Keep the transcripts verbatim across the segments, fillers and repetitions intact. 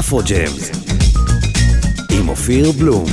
Afro Gems עם אופיר בלום.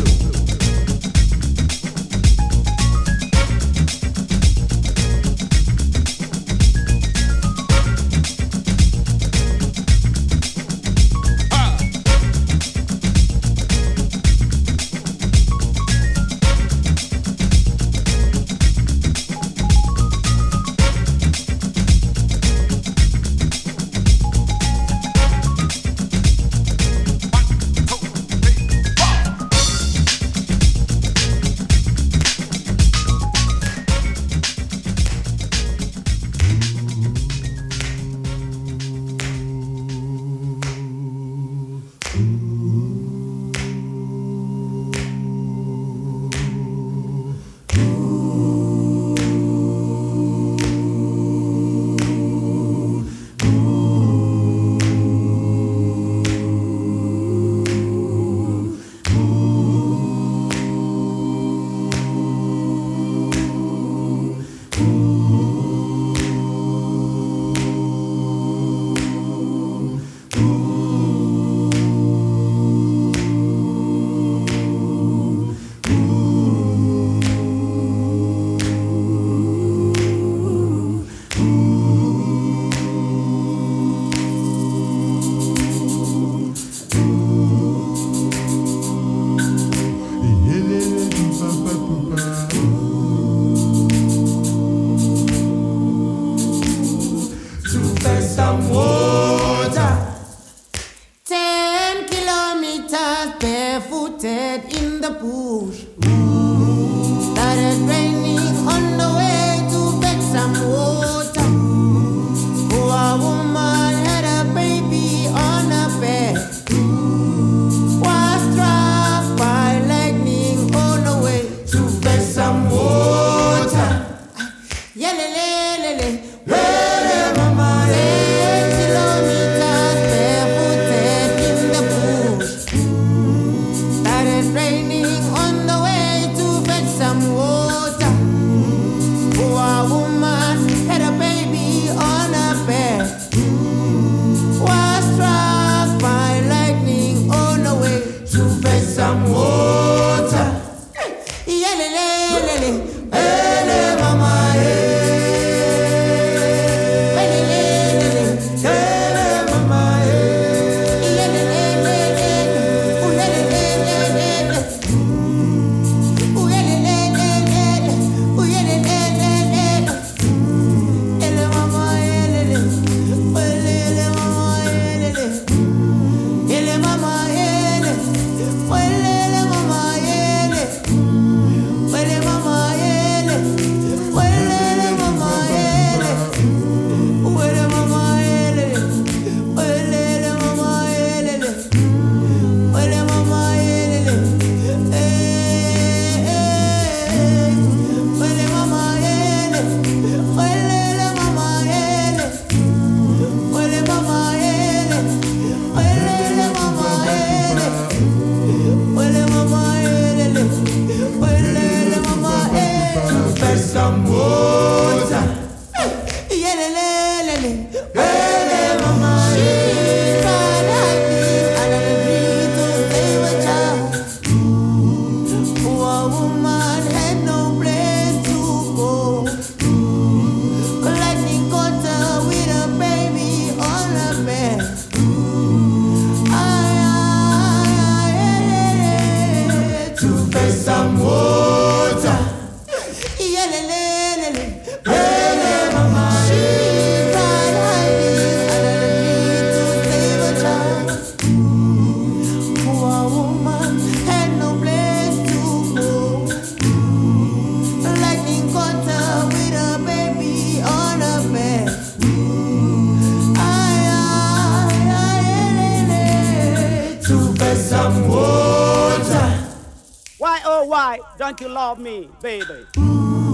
Don't you love me, baby?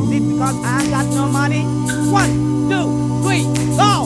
Is it because I got no money? One, two, three, go!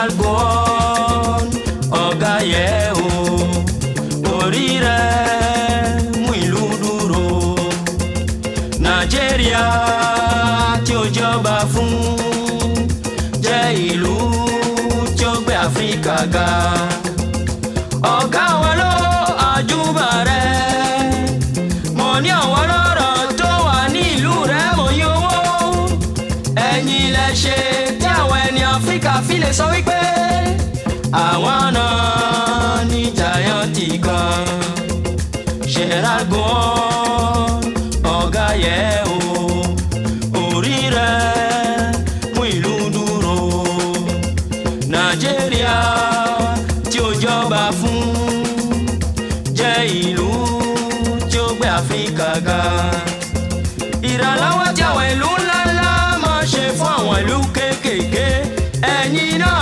algon ọ̀gá yẹ o orí rẹ̀ mú ìlú dúró Nàìjíríà tí ó jọba fún jẹ́ ìlú tí ó gbé Áfíríkà ga ọ̀gá wọn ló àjùbà rẹ̀ mo ní ọ̀wọ́ lọ́rọ̀ tó wà ní ìlú rẹ̀ mo yí owó ẹ̀yin lẹ ṣe tí àwọn ẹni Áfíríkà fi lè sọ wípé àwọn náà ní jàyàntì kan Gerard Gowon ọ̀gá yẹ o orí rẹ̀ mú ìlú dúró Nàìjíríà tí ó jọba fún jẹ́ ìlú tí ó gbé Áfíríkà ga ìrànlọ́wọ́ tí àwọn ìlú ńláńlá máa ṣe fún àwọn ìlú kéékèèké ẹ̀yin náà.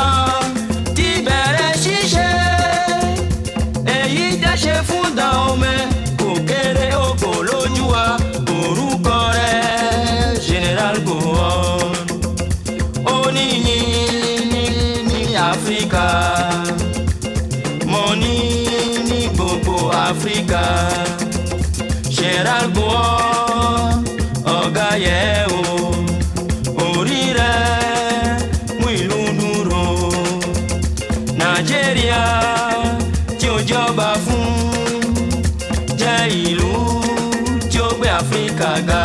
Africa Gerard Gowon ọ̀gá yẹ o orí rẹ̀ mú ìlú dúró Nàìjíríà tí ó jọba fún jẹ́ ìlú tí ó gbé Áfíríkà ga.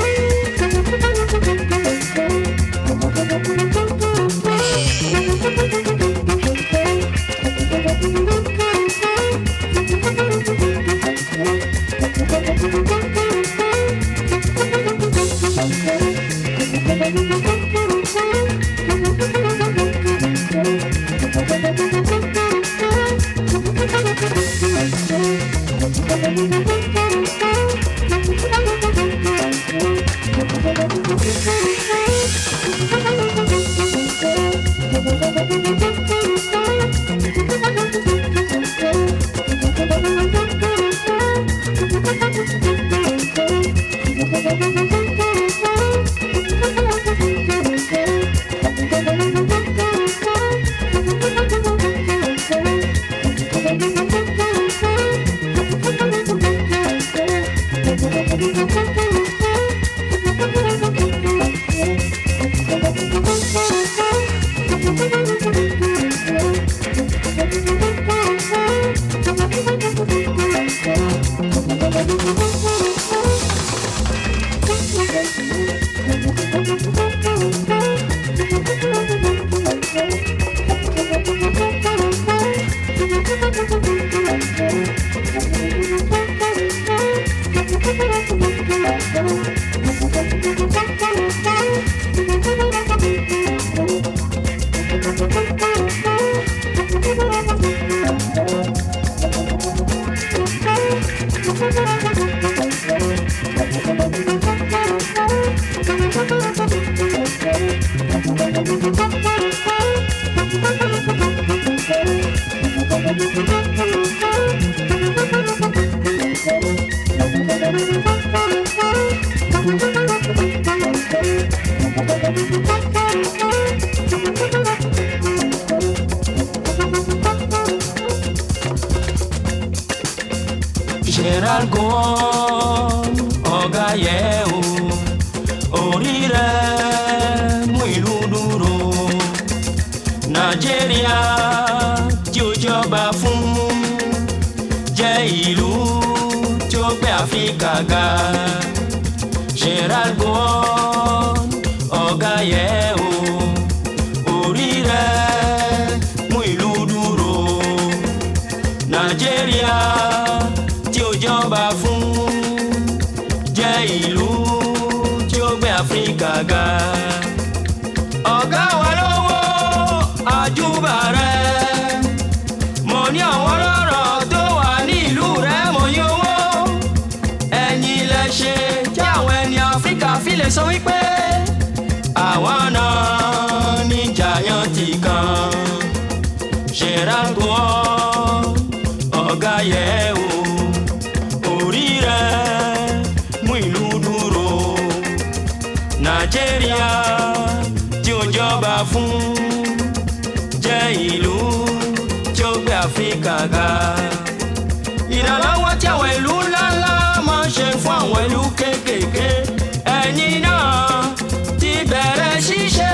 Gerard Gowon ọ̀gá yẹ o orí rẹ̀ mú ìlú dúró. kúrò. Nàìjíríà tí ó jọba fún jẹ́ ìlú tí ó gbé Áfíríkà ga. Gerald Gowon ọ̀gá yẹ̀ o, orí rẹ̀ mú ìlú dúró. Nàìjíríà tí ó jọba fún jẹ́ ìlú tí ó gbé Áfíríkà ga. Ọ̀gá wa lówó àjúbà rẹ̀, mo ní àwọn ọlọ́rọ̀ tó wà ní ìlú rẹ̀ mọ̀ yín owó. Ẹ̀yin lẹ ṣe kí àwọn ẹni Áfíríkà fi lè sọ wípé àwọn náà ní jàyàntì kan. Gerald Gowon ọ̀gá yẹ̀ o, orí rẹ̀ mú ìlú dúró. Nàìjíríà tí ó jọba fún jẹ́ ìlú tí ó gbé Áfíríkà ga. Ìrànlọ́wọ́ tí àwọn ìlú ńláńlá máa ń ṣe fún àwọn ìlú kéékèèké. Ẹ̀yin náà ti bẹ̀rẹ̀ ṣíṣe.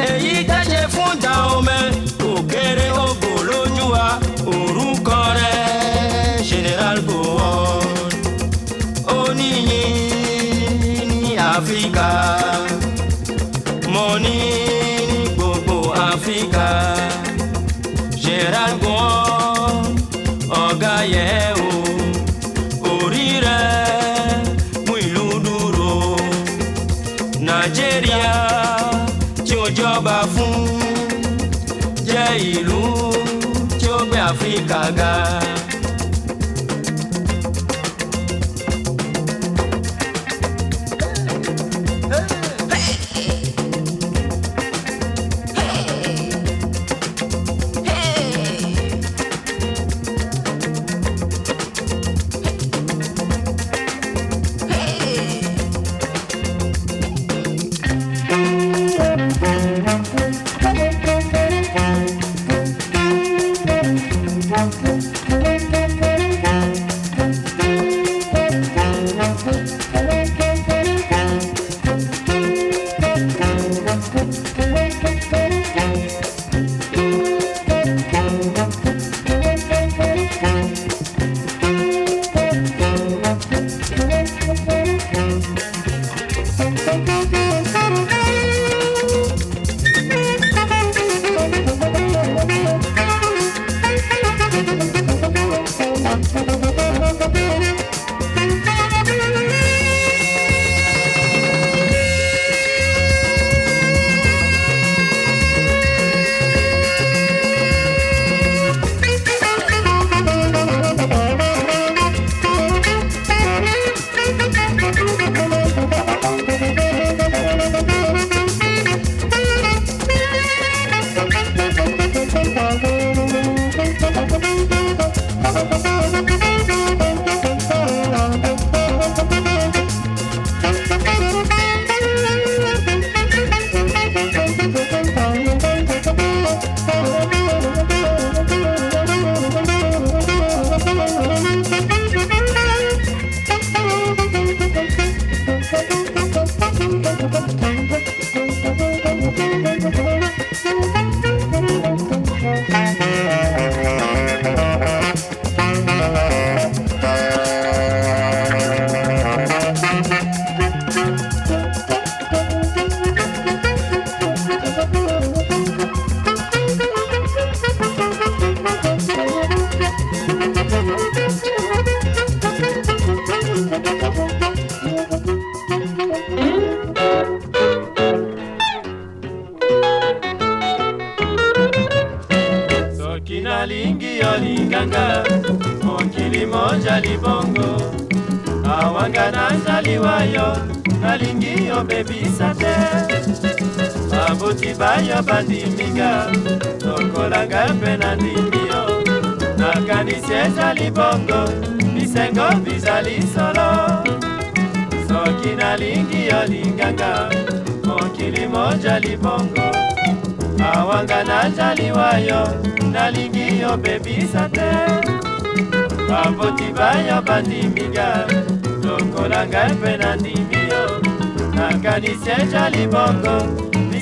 Èyí tẹ́ṣe fún Dahomey kò kéré ògo lójú wa. Orúkọ rẹ̀ General Gowon, oníyìn ní Áfíríkà. Mo ní Gerald Gowon ọ̀gá yẹ̀ o, orí rẹ̀ mú ìlú dúró. Nàìjíríà tí ó jọba fún jẹ́ ìlú tí ó gbé Áfíríkà ga.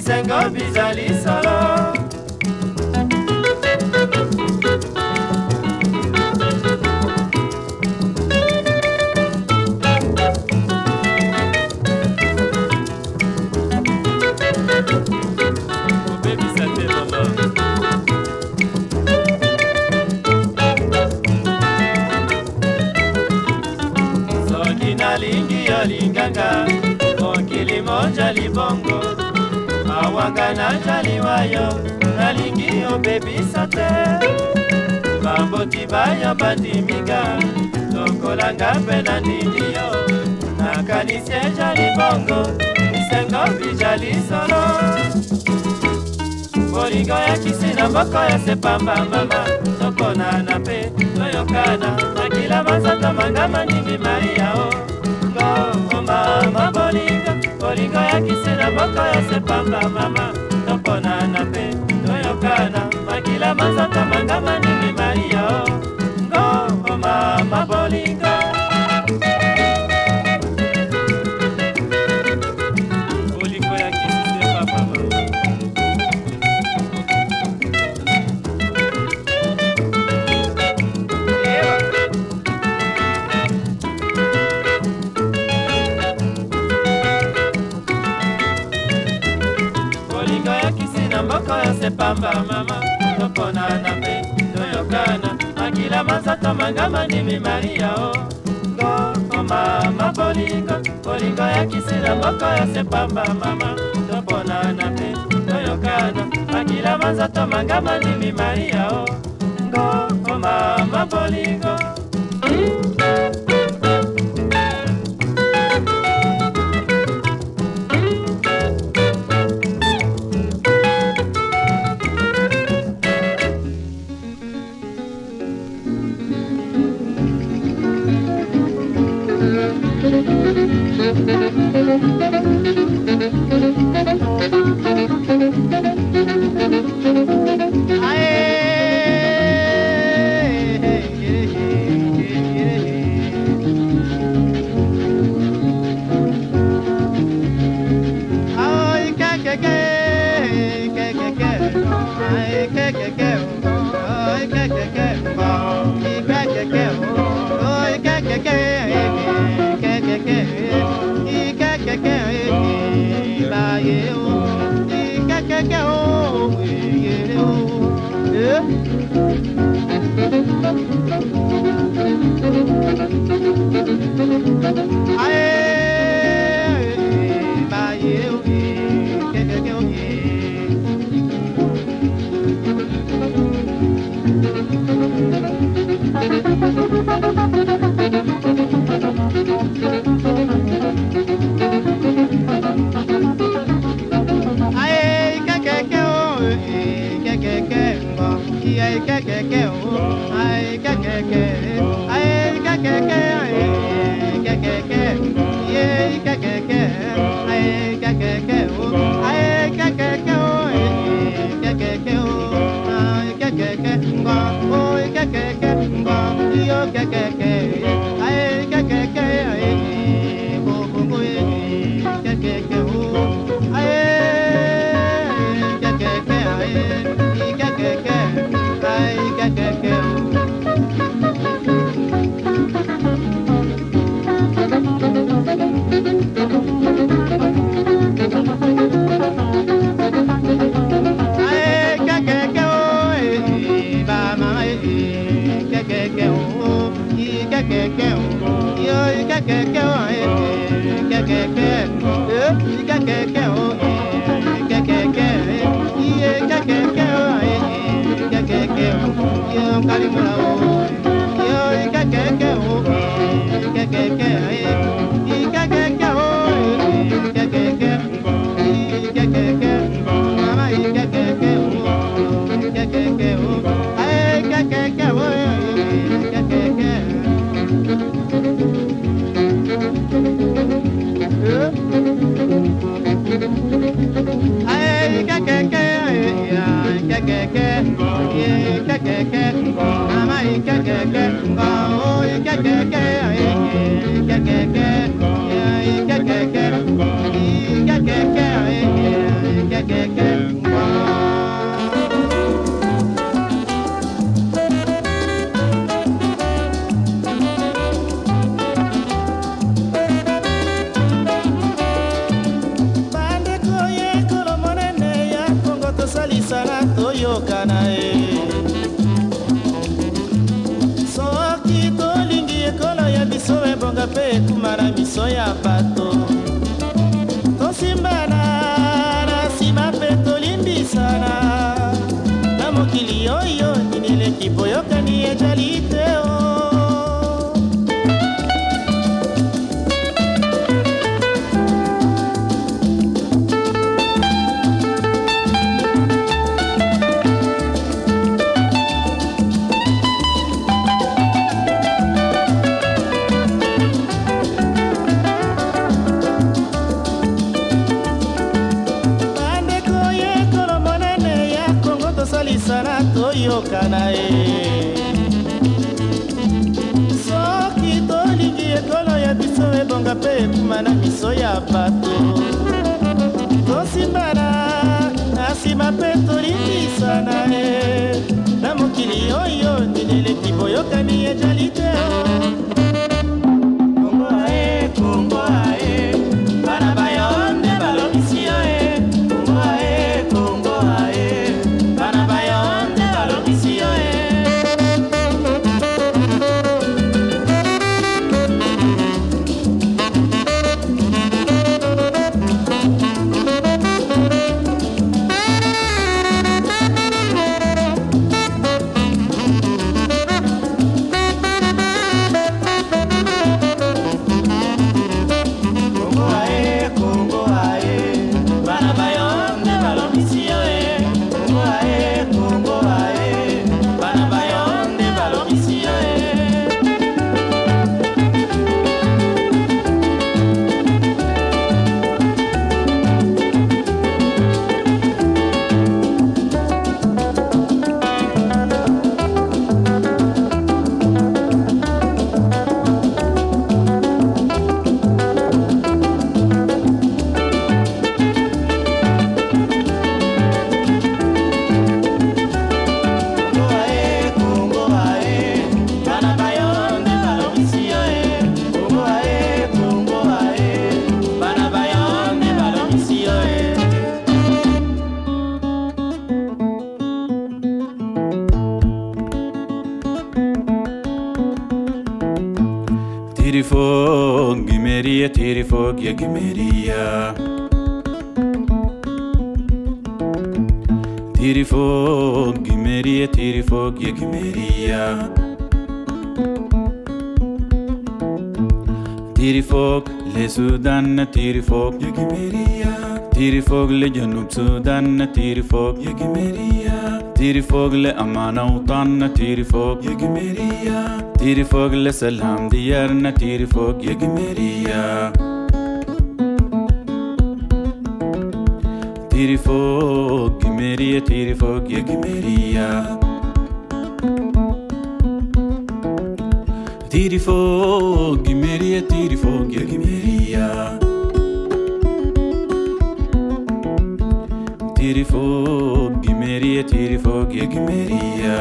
bisengo bizali solo. Linganga, onkili moja libongo, awanga na jali wayo, nalingi o baby sate, bambo tibayo badimiga, tokolanga pena niyo, nakanise jali bongo, isengo bijali solo, bolingo ya kisina boko ya sepamba mama, tokona na pe, toyokana, akila masato mangama nimi maria o. Oh mama bolinga, bolinga ya kisena boko ya sepamba mama, topona na pe, toyokana, makila masata mangama ni Maria. Oh mama bolinga. Sepamba mama, topona na pe, toyokana, akila masato mangama ni Maria o. Go mama bolingo, bolingo ya kisina boko ya sepamba mama, topona na pe, toyokana, akila masato mangama ni Maria o. Go mama bolingo. Thank you. Tiri fog ya gimeria, tiri fog le Janub Sudan, tiri fog ya gimeria, tiri fog le Amana Utan, tiri fog ya gimeria, tiri fog le Salam Diyarna, tiri fog ya gimeria, tiri fog gimeria, tiri fog ya gimeria, tiri fog gimeria, tiri fog ya gimeria. Tiri fog gimeria, tiri fog ya gimeria.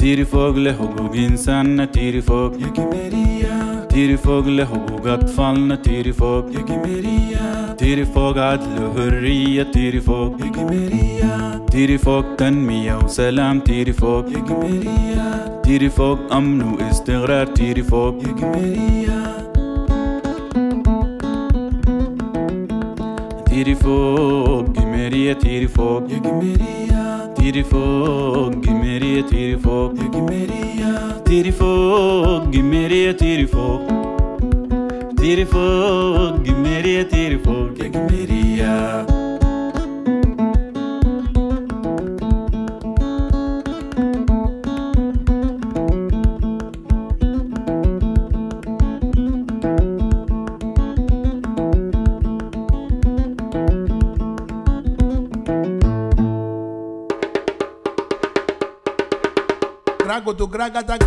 Tiri fog le hukuk insan, tiri fog ya gimeria. Tiri fog le hukuk atfal, tiri fog ya gimeria. Tiri fog adl hurriya, tiri fog ya gimeria. Tiri fog tanmiya wa salam, tiri fog ya gimeria. Tiri fog amn و استقرار, tiri fog ya gimeria, tiri fog gimeria, tiri fog ya gimeria, tiri fog gimeria, tiri fog ya gimeria, tiri fog gimeria, tiri fog, tiri fog gimeria, tiri fog ya gimeria. Tu gragata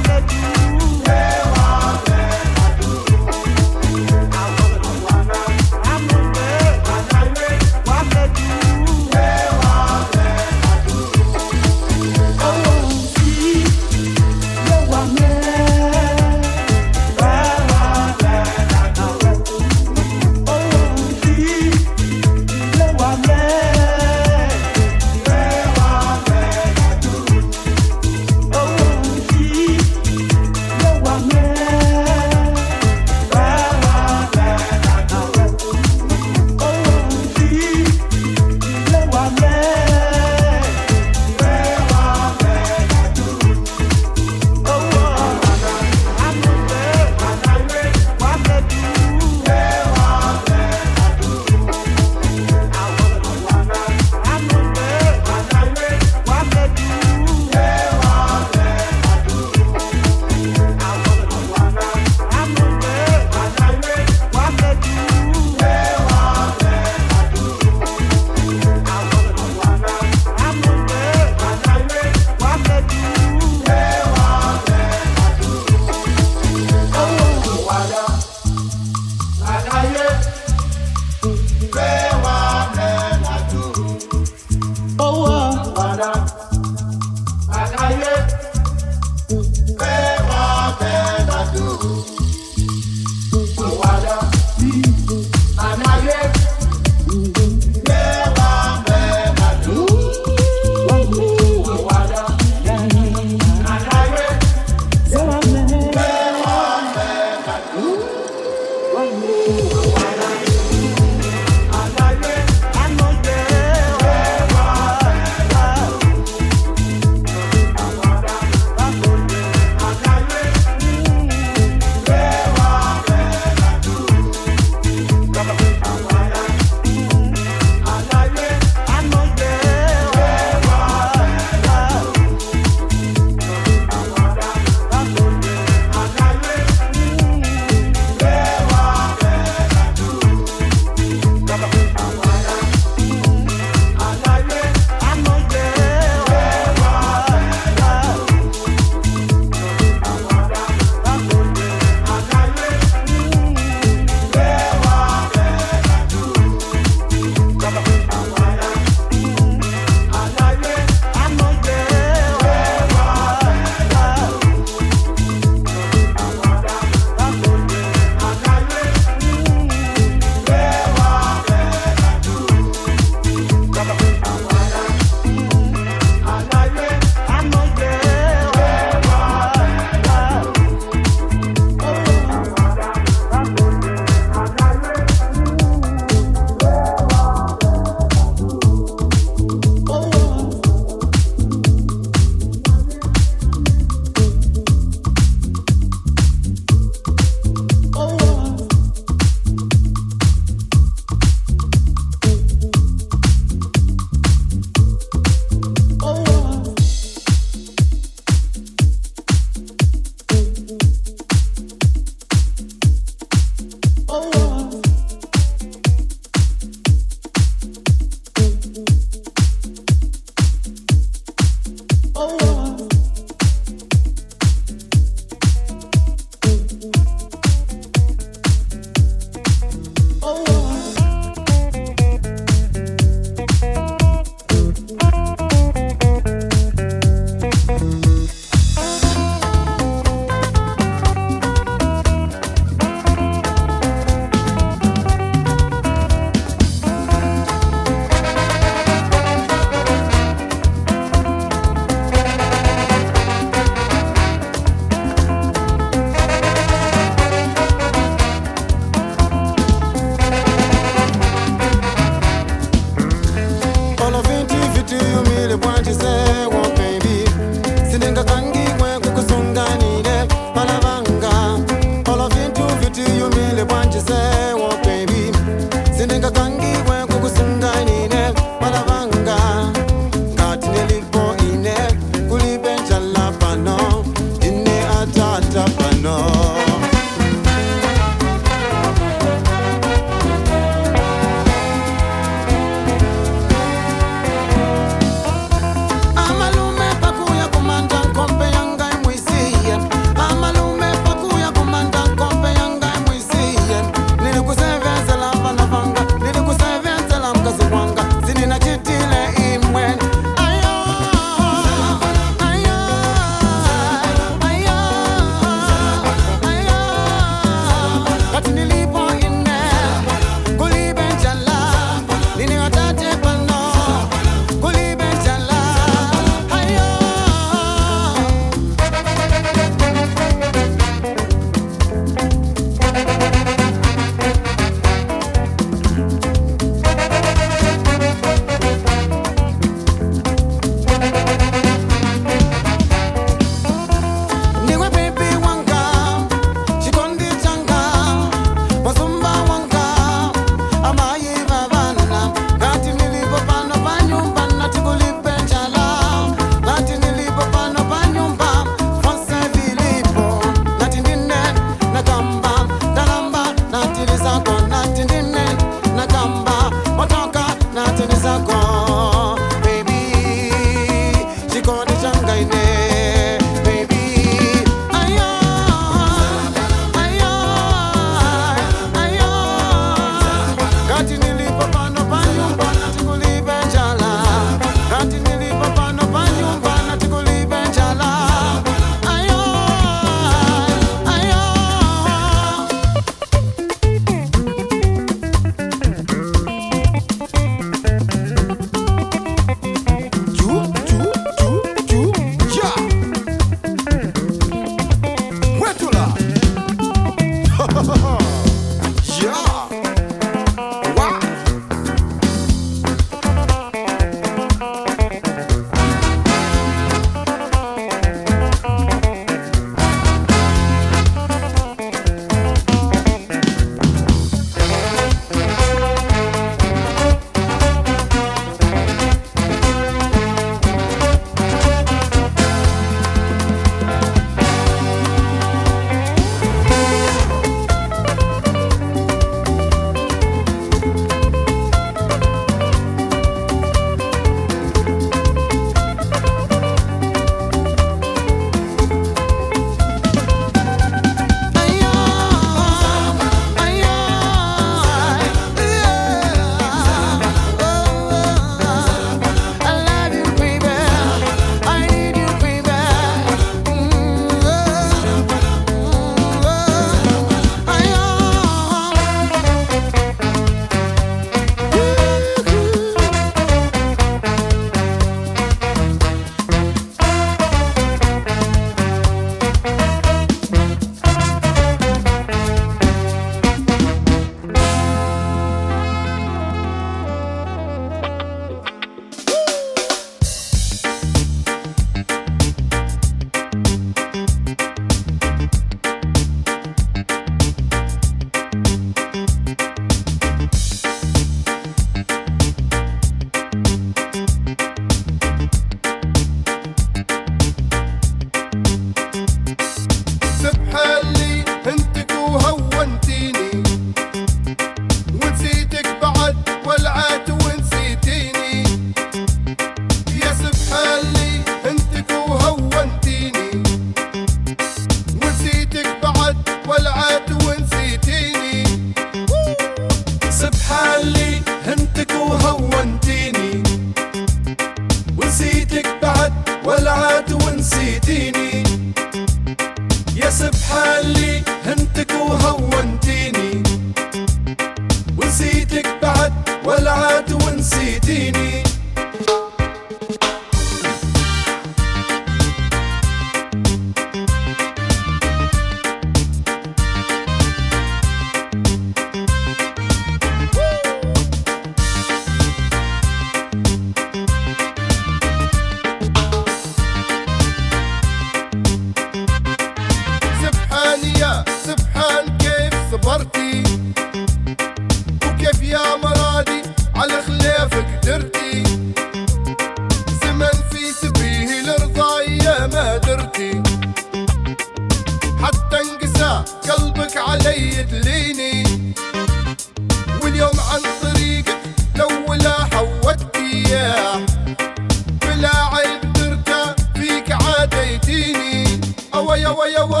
Yo, yo, yo, yo.